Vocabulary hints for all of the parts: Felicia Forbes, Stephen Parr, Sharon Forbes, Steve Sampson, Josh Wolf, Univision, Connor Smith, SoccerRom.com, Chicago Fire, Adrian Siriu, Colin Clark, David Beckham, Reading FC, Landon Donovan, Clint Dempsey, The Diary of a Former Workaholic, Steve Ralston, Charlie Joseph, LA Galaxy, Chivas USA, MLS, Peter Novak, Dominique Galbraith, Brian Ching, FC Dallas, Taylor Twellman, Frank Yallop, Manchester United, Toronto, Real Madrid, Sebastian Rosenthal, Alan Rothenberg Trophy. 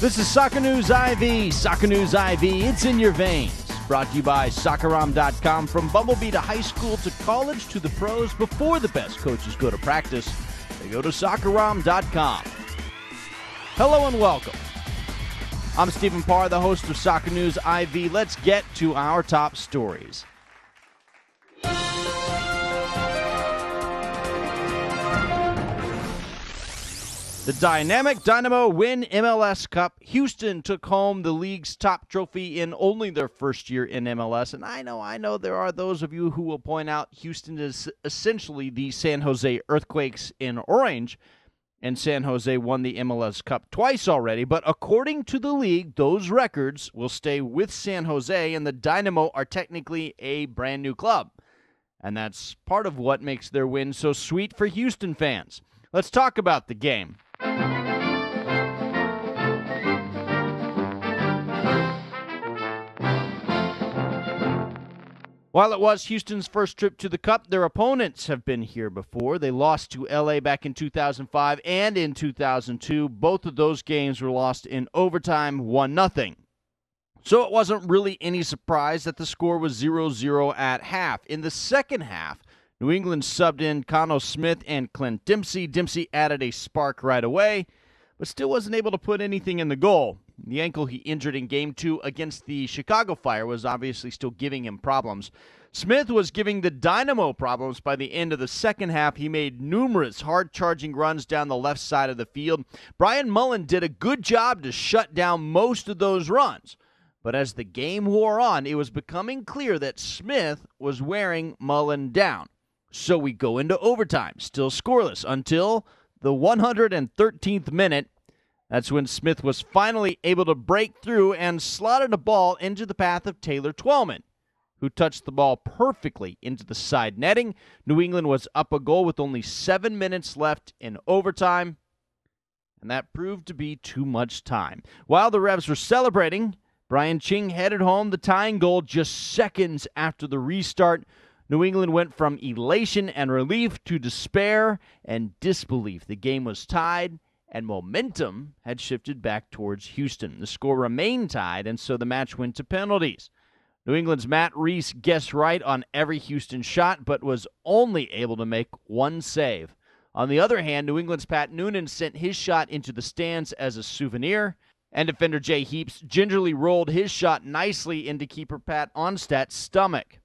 This is Soccer News IV. Soccer News IV, it's in your veins. Brought to you by SoccerRom.com. From Bumblebee to high school to college to the pros, before the best coaches go to practice, they go to SoccerRom.com. Hello and welcome. I'm Stephen Parr, the host of Soccer News IV. Let's get to our top stories. The dynamic Dynamo win MLS Cup. Houston took home the league's top trophy in only their first year in MLS. And I know there are those of you who will point out Houston is essentially the San Jose Earthquakes in orange. And San Jose won the MLS Cup twice already. But according to the league, those records will stay with San Jose, and the Dynamo are technically a brand new club. And that's part of what makes their win so sweet for Houston fans. Let's talk about the game. While it was Houston's first trip to the Cup, their opponents have been here before. They lost to LA back in 2005 and in 2002. Both of those games were lost in overtime, 1-0. So it wasn't really any surprise that the score was 0-0 at half. In the second half, New England subbed in Connor Smith and Clint Dempsey. Dempsey added a spark right away, but still wasn't able to put anything in the goal. The ankle he injured in Game 2 against the Chicago Fire was obviously still giving him problems. Smith was giving the Dynamo problems by the end of the second half. He made numerous hard-charging runs down the left side of the field. Brian Mullan did a good job to shut down most of those runs. But as the game wore on, it was becoming clear that Smith was wearing Mullan down. So we go into overtime, still scoreless, until the 113th minute. That's when Smith was finally able to break through and slotted a ball into the path of Taylor Twellman, who touched the ball perfectly into the side netting. New England was up a goal with only 7 minutes left in overtime, and that proved to be too much time. While the Revs were celebrating, Brian Ching headed home the tying goal just seconds after the restart. New England went from elation and relief to despair and disbelief. The game was tied, and momentum had shifted back towards Houston. The score remained tied, and so the match went to penalties. New England's Matt Reese guessed right on every Houston shot, but was only able to make one save. On the other hand, New England's Pat Noonan sent his shot into the stands as a souvenir, and defender Jay Heaps gingerly rolled his shot nicely into keeper Pat Onstadt's stomach.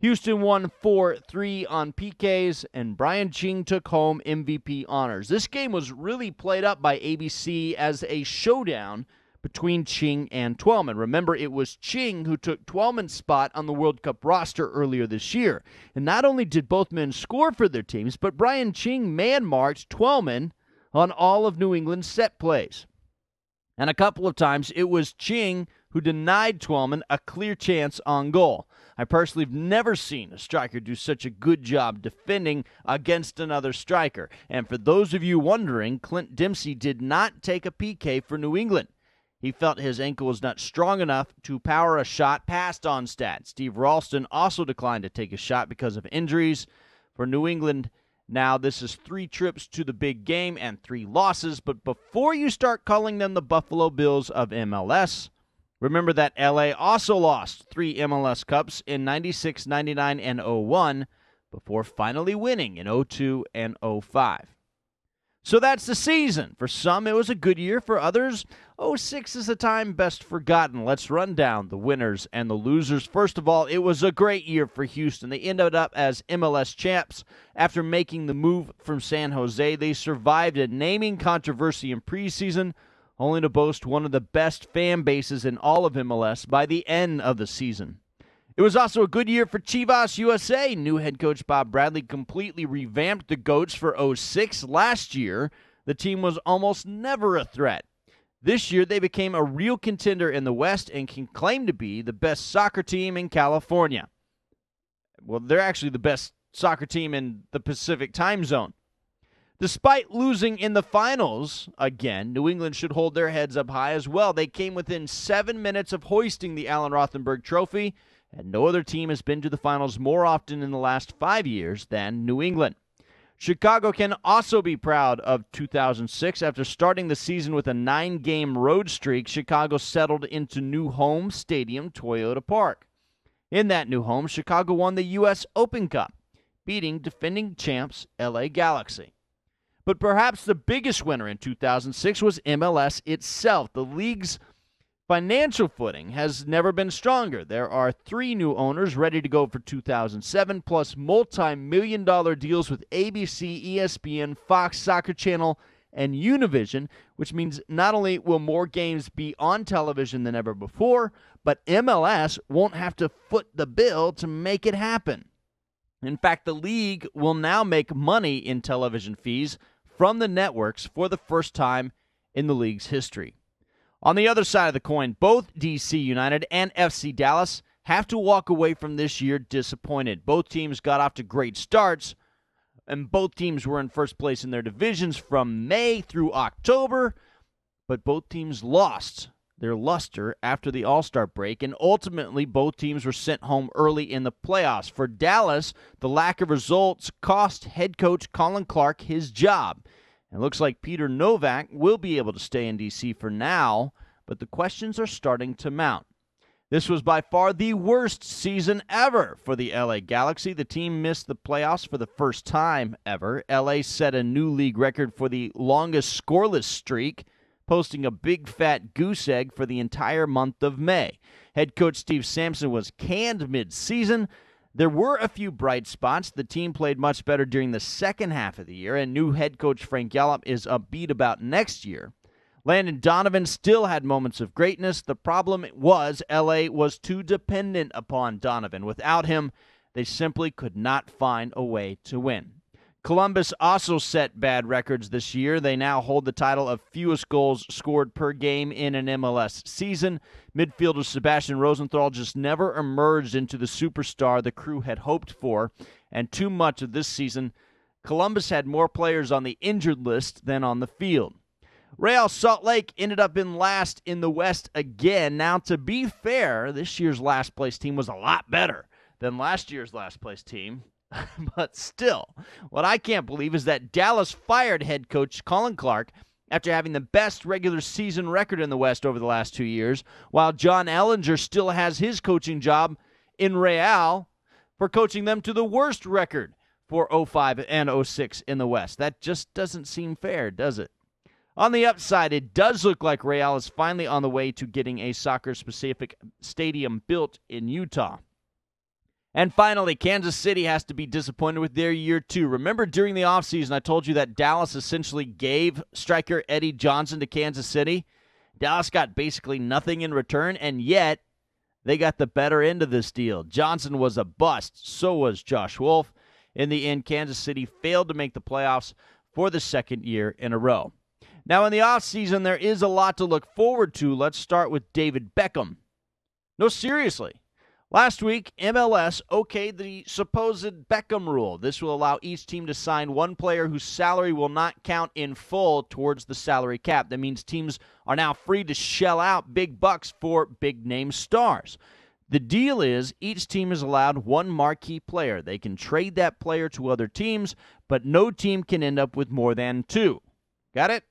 Houston won 4-3 on PKs, and Brian Ching took home MVP honors. This game was really played up by ABC as a showdown between Ching and Twellman. Remember, it was Ching who took Twellman's spot on the World Cup roster earlier this year. And not only did both men score for their teams, but Brian Ching man-marked Twellman on all of New England's set plays. And a couple of times, it was Ching who denied Twellman a clear chance on goal. I personally have never seen a striker do such a good job defending against another striker. And for those of you wondering, Clint Dempsey did not take a PK for New England. He felt his ankle was not strong enough to power a shot past Onstadt. Steve Ralston also declined to take a shot because of injuries. For New England, now this is 3 trips to the big game and 3 losses. But before you start calling them the Buffalo Bills of MLS, remember that LA also lost 3 MLS Cups in 96, 99, and 01 before finally winning in 02 and 05. So that's the season. For some, it was a good year. For others, 06 is a time best forgotten. Let's run down the winners and the losers. First of all, it was a great year for Houston. They ended up as MLS champs after making the move from San Jose. They survived a naming controversy in preseason, only to boast one of the best fan bases in all of MLS by the end of the season. It was also a good year for Chivas USA. New head coach Bob Bradley completely revamped the Goats for 06. Last year, the team was almost never a threat. This year, they became a real contender in the West and can claim to be the best soccer team in California. Well, they're actually the best soccer team in the Pacific time zone. Despite losing in the finals again, New England should hold their heads up high as well. They came within 7 minutes of hoisting the Alan Rothenberg Trophy, and no other team has been to the finals more often in the last 5 years than New England. Chicago can also be proud of 2006. After starting the season with a 9-game road streak, Chicago settled into new home stadium, Toyota Park. In that new home, Chicago won the U.S. Open Cup, beating defending champs LA Galaxy. But perhaps the biggest winner in 2006 was MLS itself. The league's financial footing has never been stronger. There are 3 new owners ready to go for 2007, plus multi-million-dollar deals with ABC, ESPN, Fox, Soccer Channel, and Univision, which means not only will more games be on television than ever before, but MLS won't have to foot the bill to make it happen. In fact, the league will now make money in television fees from the networks for the first time in the league's history. On the other side of the coin, both DC United and FC Dallas have to walk away from this year disappointed. Both teams got off to great starts, and both teams were in first place in their divisions from May through October, but both teams lost their luster after the All-Star break, and ultimately both teams were sent home early in the playoffs. For Dallas, the lack of results cost head coach Colin Clark his job. It looks like Peter Novak will be able to stay in D.C. for now, but the questions are starting to mount. This was by far the worst season ever for the L.A. Galaxy. The team missed the playoffs for the first time ever. L.A. set a new league record for the longest scoreless streak, posting a big fat goose egg for the entire month of May. Head coach Steve Sampson was canned mid-season. There were a few bright spots. The team played much better during the second half of the year, and new head coach Frank Yallop is upbeat about next year. Landon Donovan still had moments of greatness. The problem was L.A. was too dependent upon Donovan. Without him, they simply could not find a way to win. Columbus also set bad records this year. They now hold the title of fewest goals scored per game in an MLS season. Midfielder Sebastian Rosenthal just never emerged into the superstar the crew had hoped for, and too much of this season, Columbus had more players on the injured list than on the field. Real Salt Lake ended up in last in the West again. Now, to be fair, this year's last-place team was a lot better than last year's last-place team. But still, what I can't believe is that Dallas fired head coach Colin Clark after having the best regular season record in the West over the last 2 years, while John Ellinger still has his coaching job in Real for coaching them to the worst record for 05 and 06 in the West. That just doesn't seem fair, does it? On the upside, it does look like Real is finally on the way to getting a soccer-specific stadium built in Utah. And finally, Kansas City has to be disappointed with their year two. Remember, during the offseason, I told you that Dallas essentially gave striker Eddie Johnson to Kansas City. Dallas got basically nothing in return, and yet they got the better end of this deal. Johnson was a bust. So was Josh Wolf. In the end, Kansas City failed to make the playoffs for the second year in a row. Now, in the offseason, there is a lot to look forward to. Let's start with David Beckham. No, seriously. Last week, MLS okayed the supposed Beckham rule. This will allow each team to sign one player whose salary will not count in full towards the salary cap. That means teams are now free to shell out big bucks for big-name stars. The deal is each team is allowed one marquee player. They can trade that player to other teams, but no team can end up with more than 2. Got it?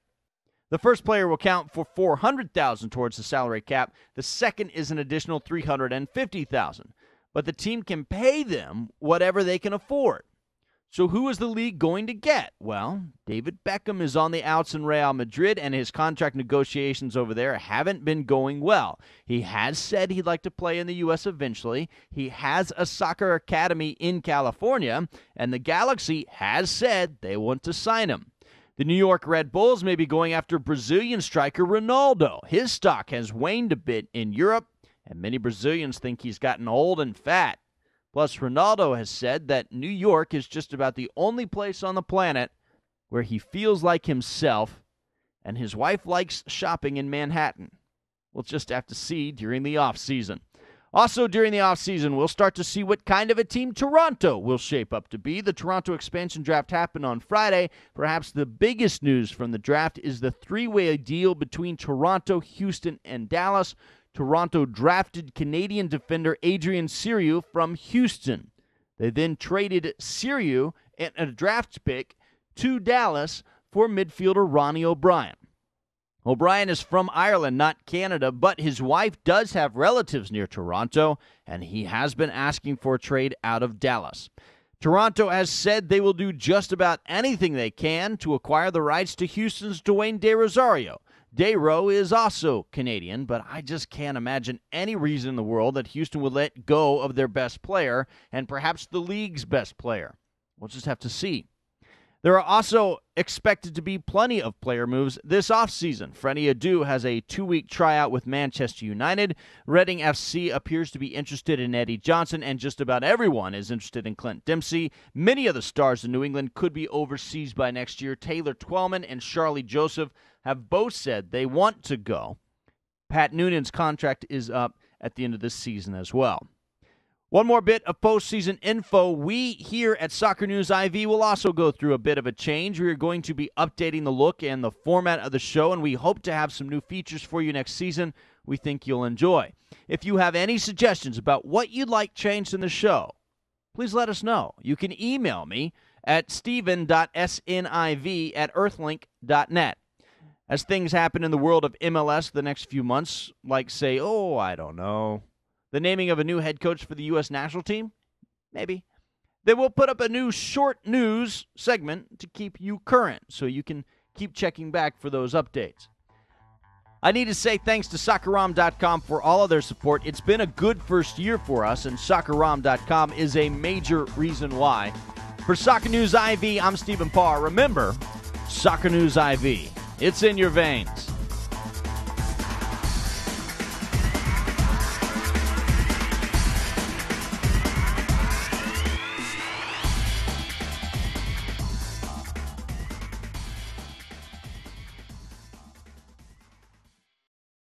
The first player will count for $400,000 towards the salary cap. The second is an additional $350,000. But the team can pay them whatever they can afford. So who is the league going to get? Well, David Beckham is on the outs in Real Madrid, and his contract negotiations over there haven't been going well. He has said he'd like to play in the U.S. eventually. He has a soccer academy in California, and the Galaxy has said they want to sign him. The New York Red Bulls may be going after Brazilian striker Ronaldo. His stock has waned a bit in Europe, and many Brazilians think he's gotten old and fat. Plus, Ronaldo has said that New York is just about the only place on the planet where he feels like himself, and his wife likes shopping in Manhattan. We'll just have to see during the offseason. Also, during the offseason, we'll start to see what kind of a team Toronto will shape up to be. The Toronto expansion draft happened on Friday. Perhaps the biggest news from the draft is the three-way deal between Toronto, Houston, and Dallas. Toronto drafted Canadian defender Adrian Siriu from Houston. They then traded Siriu and a draft pick to Dallas for midfielder Ronnie O'Brien. O'Brien is from Ireland, not Canada, but his wife does have relatives near Toronto, and he has been asking for a trade out of Dallas. Toronto has said they will do just about anything they can to acquire the rights to Houston's Dwayne De Rosario. Dero is also Canadian, but I just can't imagine any reason in the world that Houston would let go of their best player and perhaps the league's best player. We'll just have to see. There are also expected to be plenty of player moves this offseason. Freddie Adu has a 2-week tryout with Manchester United. Reading FC appears to be interested in Eddie Johnson, and just about everyone is interested in Clint Dempsey. Many of the stars in New England could be overseas by next year. Taylor Twellman and Charlie Joseph have both said they want to go. Pat Noonan's contract is up at the end of this season as well. One more bit of postseason info. We here at Soccer News IV will also go through a bit of a change. We are going to be updating the look and the format of the show, and we hope to have some new features for you next season we think you'll enjoy. If you have any suggestions about what you'd like changed in the show, please let us know. You can email me at steven.sniv@earthlink.net. As things happen in the world of MLS the next few months, like say, oh, I don't know, the naming of a new head coach for the U.S. national team? Maybe. Then we'll put up a new short news segment to keep you current so you can keep checking back for those updates. I need to say thanks to SoccerRom.com for all of their support. It's been a good first year for us, and SoccerRom.com is a major reason why. For Soccer News IV, I'm Stephen Parr. Remember, Soccer News IV, it's in your veins.